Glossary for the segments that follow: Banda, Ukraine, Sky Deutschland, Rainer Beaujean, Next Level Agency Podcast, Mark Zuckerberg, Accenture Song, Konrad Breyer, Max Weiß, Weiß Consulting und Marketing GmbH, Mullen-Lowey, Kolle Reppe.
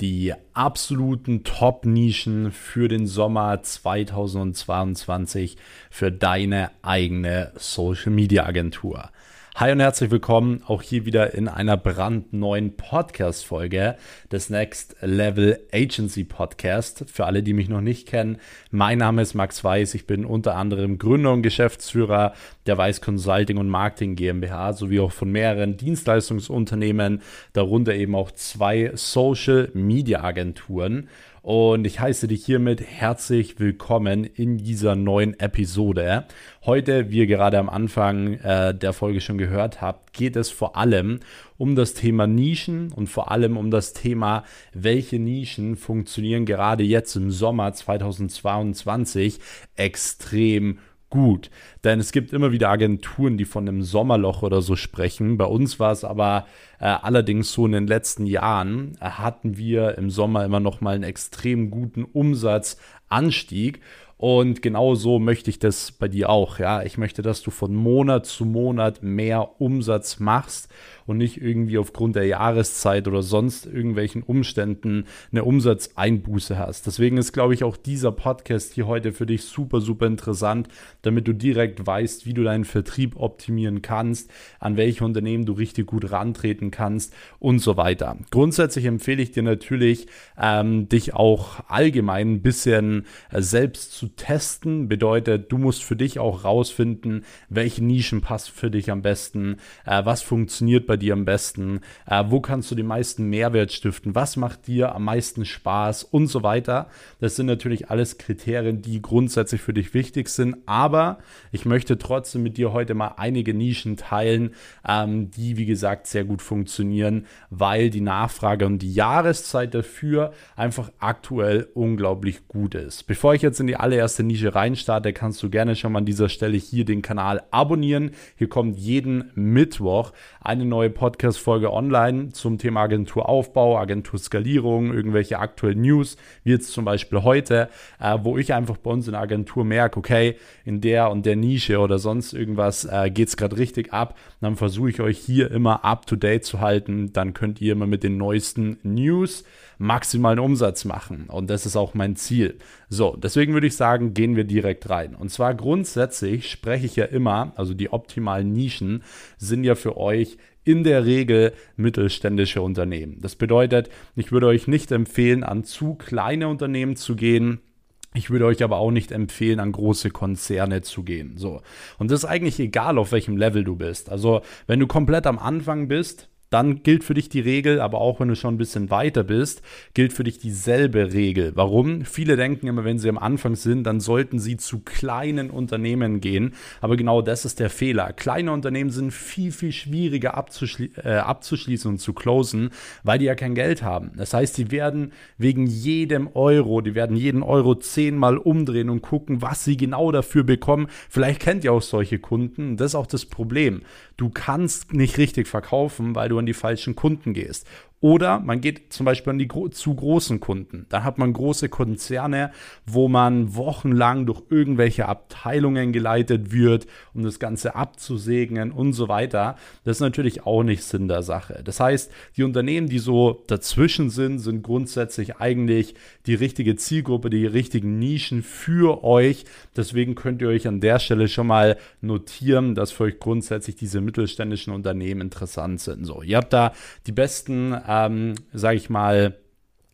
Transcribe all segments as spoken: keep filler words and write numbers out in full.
die absoluten Top-Nischen für den Sommer zweitausendzweiundzwanzig für deine eigene Social-Media-Agentur. Hi und herzlich willkommen auch hier wieder in einer brandneuen Podcast-Folge des Next Level Agency Podcast. Für alle, die mich noch nicht kennen, mein Name ist Max Weiß. Ich bin unter anderem Gründer und Geschäftsführer der Weiß Consulting und Marketing GmbH sowie auch von mehreren Dienstleistungsunternehmen, darunter eben auch zwei Social Media Agenturen. Und ich heiße dich hiermit herzlich willkommen in dieser neuen Episode. Heute, wie ihr gerade am Anfang äh, der Folge schon gehört habt, geht es vor allem um das Thema Nischen und vor allem um das Thema, welche Nischen funktionieren gerade jetzt im Sommer zweitausendzweiundzwanzig extrem gut. Gut, denn es gibt immer wieder Agenturen, die von einem Sommerloch oder so sprechen. Bei uns war es aber äh, allerdings so, in den letzten Jahren äh, hatten wir im Sommer immer noch mal einen extrem guten Umsatzanstieg. Und genau so möchte ich das bei dir auch, ja. Ich möchte, dass du von Monat zu Monat mehr Umsatz machst und nicht irgendwie aufgrund der Jahreszeit oder sonst irgendwelchen Umständen eine Umsatzeinbuße hast. Deswegen ist, glaube ich, auch dieser Podcast hier heute für dich super, super interessant, damit du direkt weißt, wie du deinen Vertrieb optimieren kannst, an welche Unternehmen du richtig gut rantreten kannst und so weiter. Grundsätzlich empfehle ich dir natürlich, ähm, dich auch allgemein ein bisschen äh, selbst zu testen, bedeutet, du musst für dich auch rausfinden, welche Nischen passt für dich am besten, äh, was funktioniert bei dir am besten, äh, wo kannst du den meisten Mehrwert stiften, was macht dir am meisten Spaß und so weiter. Das sind natürlich alles Kriterien, die grundsätzlich für dich wichtig sind, aber ich möchte trotzdem mit dir heute mal einige Nischen teilen, ähm, die, wie gesagt, sehr gut funktionieren, weil die Nachfrage und die Jahreszeit dafür einfach aktuell unglaublich gut ist. Bevor ich jetzt in die allererste Nische reinstarte, kannst du gerne schon mal an dieser Stelle hier den Kanal abonnieren. Hier kommt jeden Mittwoch eine neue Podcast-Folge online zum Thema Agenturaufbau, Agenturskalierung, irgendwelche aktuellen News, wie jetzt zum Beispiel heute, äh, wo ich einfach bei uns in der Agentur merke, okay, in der und der Nische oder sonst irgendwas äh, geht es gerade richtig ab. Dann versuche ich euch hier immer up-to-date zu halten. Dann könnt ihr immer mit den neuesten News maximalen Umsatz machen. Und das ist auch mein Ziel. So, deswegen würde ich sagen, gehen wir direkt rein. Und zwar grundsätzlich spreche ich ja immer, also die optimalen Nischen sind ja für euch in der Regel mittelständische Unternehmen. Das bedeutet, ich würde euch nicht empfehlen, an zu kleine Unternehmen zu gehen. Ich würde euch aber auch nicht empfehlen, an große Konzerne zu gehen. So. Und das ist eigentlich egal, auf welchem Level du bist. Also, wenn du komplett am Anfang bist, dann gilt für dich die Regel, aber auch wenn du schon ein bisschen weiter bist, gilt für dich dieselbe Regel. Warum? Viele denken immer, wenn sie am Anfang sind, dann sollten sie zu kleinen Unternehmen gehen. Aber genau das ist der Fehler. Kleine Unternehmen sind viel, viel schwieriger abzuschli- äh, abzuschließen und zu closen, weil die ja kein Geld haben. Das heißt, die werden wegen jedem Euro, die werden jeden Euro zehnmal umdrehen und gucken, was sie genau dafür bekommen. Vielleicht kennt ihr auch solche Kunden. Das ist auch das Problem. Du kannst nicht richtig verkaufen, weil du an die falschen Kunden gehst. Oder man geht zum Beispiel an die gro- zu großen Kunden. Dann hat man große Konzerne, wo man wochenlang durch irgendwelche Abteilungen geleitet wird, um das Ganze abzusegnen und so weiter. Das ist natürlich auch nicht Sinn der Sache. Das heißt, die Unternehmen, die so dazwischen sind, sind grundsätzlich eigentlich die richtige Zielgruppe, die richtigen Nischen für euch. Deswegen könnt ihr euch an der Stelle schon mal notieren, dass für euch grundsätzlich diese mittelständischen Unternehmen interessant sind. So, ihr habt da die besten Ähm, sage ich mal,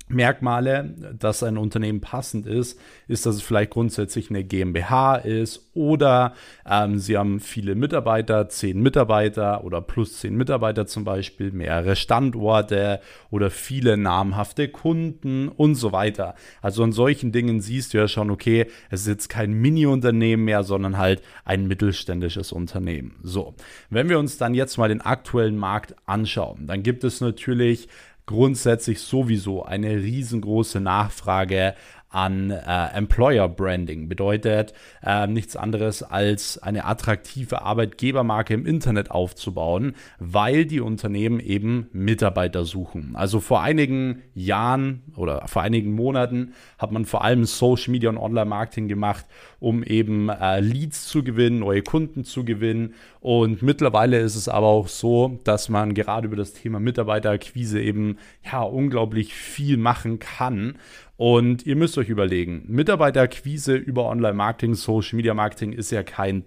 Merkmale, dass ein Unternehmen passend ist, ist, dass es vielleicht grundsätzlich eine GmbH ist oder ähm, sie haben viele Mitarbeiter, zehn Mitarbeiter oder plus zehn Mitarbeiter zum Beispiel, mehrere Standorte oder viele namhafte Kunden und so weiter. Also an solchen Dingen siehst du ja schon, okay, es ist jetzt kein Mini-Unternehmen mehr, sondern halt ein mittelständisches Unternehmen. So, wenn wir uns dann jetzt mal den aktuellen Markt anschauen, dann gibt es natürlich grundsätzlich sowieso eine riesengroße Nachfrage an äh, Employer Branding. Bedeutet äh, nichts anderes als eine attraktive Arbeitgebermarke im Internet aufzubauen, weil die Unternehmen eben Mitarbeiter suchen. Also vor einigen Jahren oder vor einigen Monaten hat man vor allem Social Media und Online-Marketing gemacht, um eben äh, Leads zu gewinnen, neue Kunden zu gewinnen. Und mittlerweile ist es aber auch so, dass man gerade über das Thema Mitarbeiterakquise eben ja unglaublich viel machen kann. Und ihr müsst euch überlegen, Mitarbeiterakquise über Online-Marketing, Social Media Marketing ist ja kein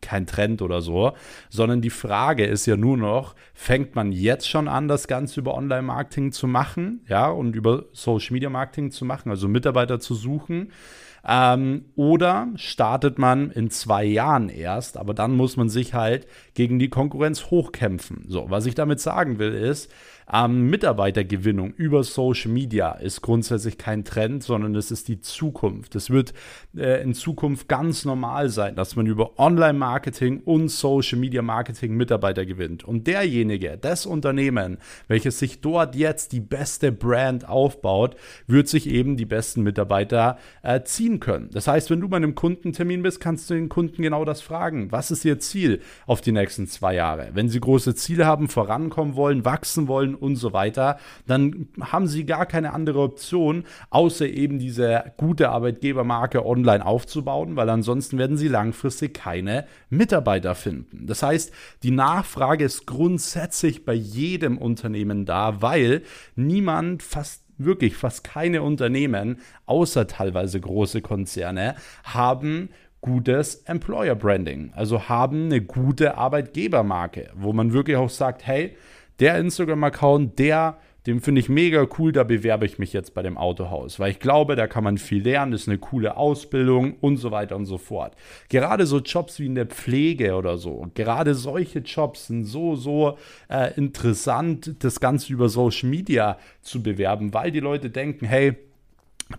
kein Trend oder so, sondern die Frage ist ja nur noch, fängt man jetzt schon an, das Ganze über Online-Marketing zu machen, ja, und über Social Media Marketing zu machen, also Mitarbeiter zu suchen, ähm, oder startet man in zwei Jahren erst, aber dann muss man sich halt gegen die Konkurrenz hochkämpfen. So, was ich damit sagen will ist, Ähm, Mitarbeitergewinnung über Social Media ist grundsätzlich kein Trend, sondern es ist die Zukunft. Es wird äh, in Zukunft ganz normal sein, dass man über Online-Marketing und Social Media Marketing Mitarbeiter gewinnt. Und derjenige, das Unternehmen, welches sich dort jetzt die beste Brand aufbaut, wird sich eben die besten Mitarbeiter äh, ziehen können. Das heißt, wenn du bei einem Kundentermin bist, kannst du den Kunden genau das fragen. Was ist ihr Ziel auf die nächsten zwei Jahre? Wenn sie große Ziele haben, vorankommen wollen, wachsen wollen, und so weiter, dann haben sie gar keine andere Option, außer eben diese gute Arbeitgebermarke online aufzubauen, weil ansonsten werden sie langfristig keine Mitarbeiter finden. Das heißt, die Nachfrage ist grundsätzlich bei jedem Unternehmen da, weil niemand fast wirklich, fast keine Unternehmen, außer teilweise große Konzerne, haben gutes Employer Branding, also haben eine gute Arbeitgebermarke, wo man wirklich auch sagt, hey, der Instagram-Account, der, den finde ich mega cool, da bewerbe ich mich jetzt bei dem Autohaus, weil ich glaube, da kann man viel lernen, ist eine coole Ausbildung und so weiter und so fort. Gerade so Jobs wie in der Pflege oder so, gerade solche Jobs sind so, so äh, interessant, das Ganze über Social Media zu bewerben, weil die Leute denken, hey,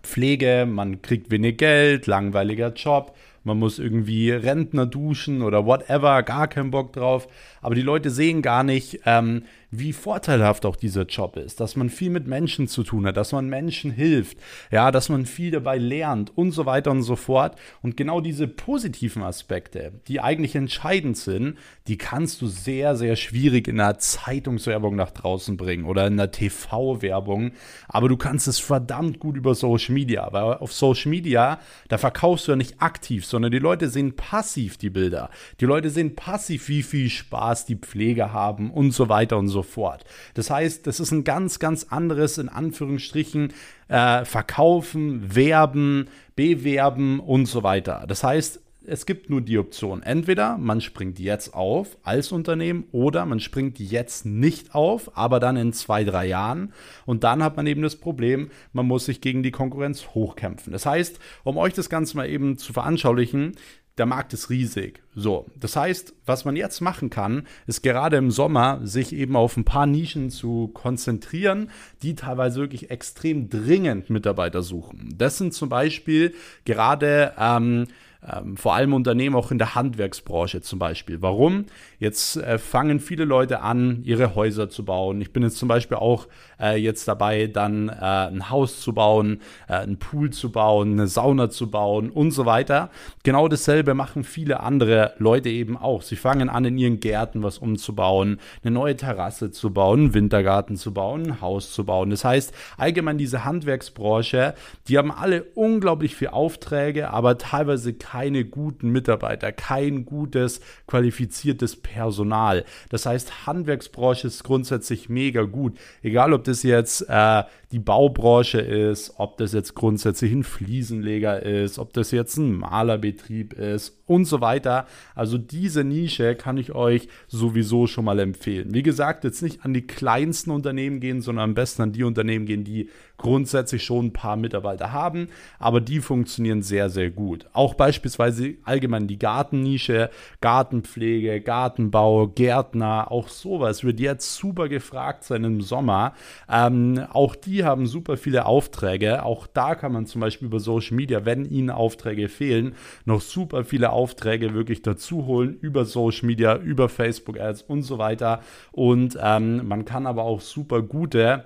Pflege, man kriegt wenig Geld, langweiliger Job, man muss irgendwie Rentner duschen oder whatever, gar keinen Bock drauf. Aber die Leute sehen gar nicht, ähm, wie vorteilhaft auch dieser Job ist, dass man viel mit Menschen zu tun hat, dass man Menschen hilft, ja, dass man viel dabei lernt und so weiter und so fort. Und genau diese positiven Aspekte, die eigentlich entscheidend sind, die kannst du sehr, sehr schwierig in einer Zeitungswerbung nach draußen bringen oder in einer T V-Werbung. Aber du kannst es verdammt gut über Social Media, weil auf Social Media, da verkaufst du ja nicht aktiv, sondern sondern die Leute sehen passiv die Bilder. Die Leute sehen passiv, wie viel Spaß die Pfleger haben und so weiter und so fort. Das heißt, das ist ein ganz, ganz anderes, in Anführungsstrichen, äh, Verkaufen, Werben, Bewerben und so weiter. Das heißt, es gibt nur die Option, entweder man springt jetzt auf als Unternehmen oder man springt jetzt nicht auf, aber dann in zwei, drei Jahren. Und dann hat man eben das Problem, man muss sich gegen die Konkurrenz hochkämpfen. Das heißt, um euch das Ganze mal eben zu veranschaulichen, der Markt ist riesig. So, das heißt, was man jetzt machen kann, ist gerade im Sommer, sich eben auf ein paar Nischen zu konzentrieren, die teilweise wirklich extrem dringend Mitarbeiter suchen. Das sind zum Beispiel gerade ähm, Ähm, vor allem Unternehmen auch in der Handwerksbranche zum Beispiel. Warum? Jetzt äh, fangen viele Leute an, ihre Häuser zu bauen. Ich bin jetzt zum Beispiel auch äh, jetzt dabei, dann äh, ein Haus zu bauen, äh, einen Pool zu bauen, eine Sauna zu bauen und so weiter. Genau dasselbe machen viele andere Leute eben auch. Sie fangen an, in ihren Gärten was umzubauen, eine neue Terrasse zu bauen, einen Wintergarten zu bauen, ein Haus zu bauen. Das heißt, allgemein diese Handwerksbranche, die haben alle unglaublich viel Aufträge, aber teilweise keine guten Mitarbeiter, kein gutes, qualifiziertes Personal. Das heißt, Handwerksbranche ist grundsätzlich mega gut. Egal, ob das jetzt äh, die Baubranche ist, ob das jetzt grundsätzlich ein Fliesenleger ist, ob das jetzt ein Malerbetrieb ist und so weiter. Also diese Nische kann ich euch sowieso schon mal empfehlen. Wie gesagt, jetzt nicht an die kleinsten Unternehmen gehen, sondern am besten an die Unternehmen gehen, die grundsätzlich schon ein paar Mitarbeiter haben, aber die funktionieren sehr, sehr gut. Auch beispielsweise allgemein die Gartennische, Gartenpflege, Gartenbau, Gärtner, auch sowas wird jetzt super gefragt sein im Sommer. Ähm, auch die haben super viele Aufträge. Auch da kann man zum Beispiel über Social Media, wenn ihnen Aufträge fehlen, noch super viele Aufträge wirklich dazu holen über Social Media, über Facebook Ads und so weiter. Und ähm, man kann aber auch super gute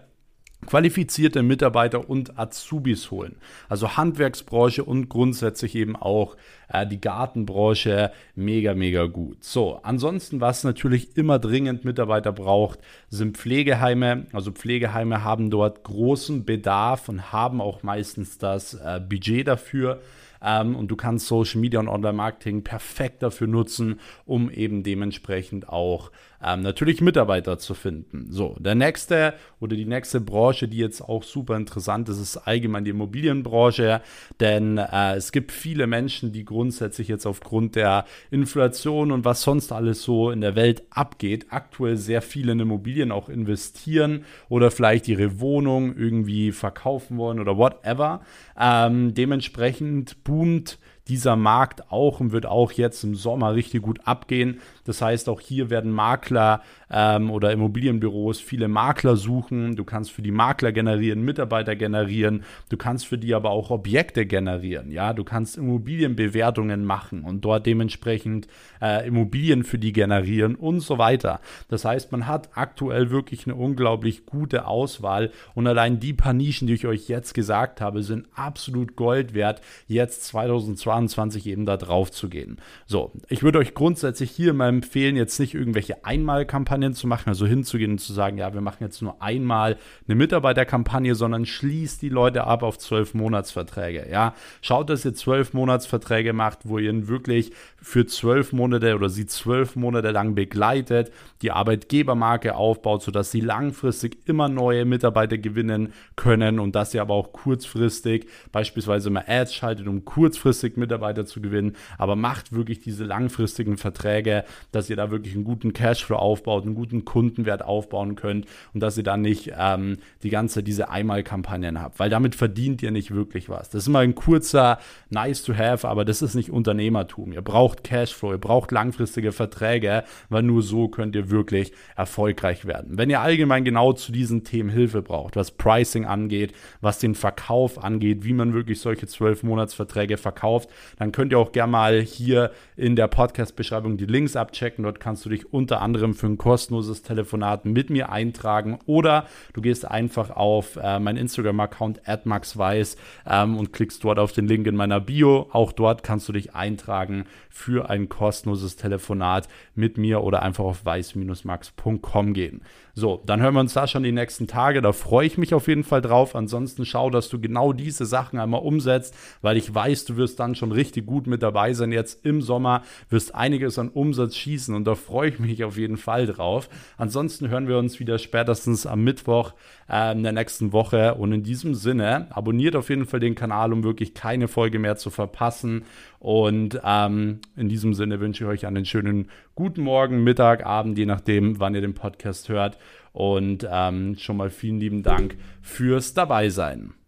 qualifizierte Mitarbeiter und Azubis holen. Also Handwerksbranche und grundsätzlich eben auch äh, die Gartenbranche mega, mega gut. So, ansonsten, was natürlich immer dringend Mitarbeiter braucht, sind Pflegeheime. Also Pflegeheime haben dort großen Bedarf und haben auch meistens das äh, Budget dafür. Ähm, und du kannst Social Media und Online-Marketing perfekt dafür nutzen, um eben dementsprechend auch ähm, natürlich Mitarbeiter zu finden. So, der nächste oder die nächste Branche, die jetzt auch super interessant ist, ist allgemein die Immobilienbranche, denn äh, es gibt viele Menschen, die grundsätzlich jetzt aufgrund der Inflation und was sonst alles so in der Welt abgeht, aktuell sehr viel in Immobilien auch investieren oder vielleicht ihre Wohnung irgendwie verkaufen wollen oder whatever. Ähm, dementsprechend boomt dieser Markt auch und wird auch jetzt im Sommer richtig gut abgehen. Das heißt, auch hier werden Makler ähm, oder Immobilienbüros viele Makler suchen. Du kannst für die Makler generieren, Mitarbeiter generieren. Du kannst für die aber auch Objekte generieren. Ja, du kannst Immobilienbewertungen machen und dort dementsprechend äh, Immobilien für die generieren und so weiter. Das heißt, man hat aktuell wirklich eine unglaublich gute Auswahl und allein die paar Nischen, die ich euch jetzt gesagt habe, sind absolut Gold wert, jetzt zweitausendzweiundzwanzig eben da drauf zu gehen. So, ich würde euch grundsätzlich hier mal empfehlen, jetzt nicht irgendwelche Einmalkampagnen zu machen, also hinzugehen und zu sagen, ja, wir machen jetzt nur einmal eine Mitarbeiterkampagne, sondern schließt die Leute ab auf zwölf Monatsverträge. Ja, schaut, dass ihr zwölf Monatsverträge macht, wo ihr ihn wirklich für zwölf Monate oder sie zwölf Monate lang begleitet, die Arbeitgebermarke aufbaut, sodass sie langfristig immer neue Mitarbeiter gewinnen können und dass ihr aber auch kurzfristig beispielsweise mal Ads schaltet, um kurzfristig Mitarbeiter zu gewinnen, aber macht wirklich diese langfristigen Verträge, dass ihr da wirklich einen guten Cashflow aufbaut, einen guten Kundenwert aufbauen könnt und dass ihr da nicht ähm, die ganze diese Einmalkampagnen habt, weil damit verdient ihr nicht wirklich was. Das ist mal ein kurzer nice to have, aber das ist nicht Unternehmertum. Ihr braucht Cashflow, ihr braucht langfristige Verträge, weil nur so könnt ihr wirklich erfolgreich werden. Wenn ihr allgemein genau zu diesen Themen Hilfe braucht, was Pricing angeht, was den Verkauf angeht, wie man wirklich solche zwölf Monatsverträge verkauft, dann könnt ihr auch gerne mal hier in der Podcast-Beschreibung die Links abchecken. Dort kannst du dich unter anderem für ein kostenloses Telefonat mit mir eintragen oder du gehst einfach auf äh, meinen Instagram-Account at max weiß ähm, und klickst dort auf den Link in meiner Bio. Auch dort kannst du dich eintragen für ein kostenloses Telefonat mit mir oder einfach auf weiß dash max punkt com gehen. So, dann hören wir uns da schon die nächsten Tage. Da freue ich mich auf jeden Fall drauf. Ansonsten schau, dass du genau diese Sachen einmal umsetzt, weil ich weiß, du wirst dann schon richtig gut mit dabei sein jetzt im Sommer, wirst einiges an Umsatz schießen und da freue ich mich auf jeden Fall drauf. Ansonsten hören wir uns wieder spätestens am Mittwoch äh, in der nächsten Woche und in diesem Sinne, abonniert auf jeden Fall den Kanal, um wirklich keine Folge mehr zu verpassen und ähm, in diesem Sinne wünsche ich euch einen schönen guten Morgen, Mittag, Abend, je nachdem, wann ihr den Podcast hört und ähm, schon mal vielen lieben Dank fürs Dabeisein.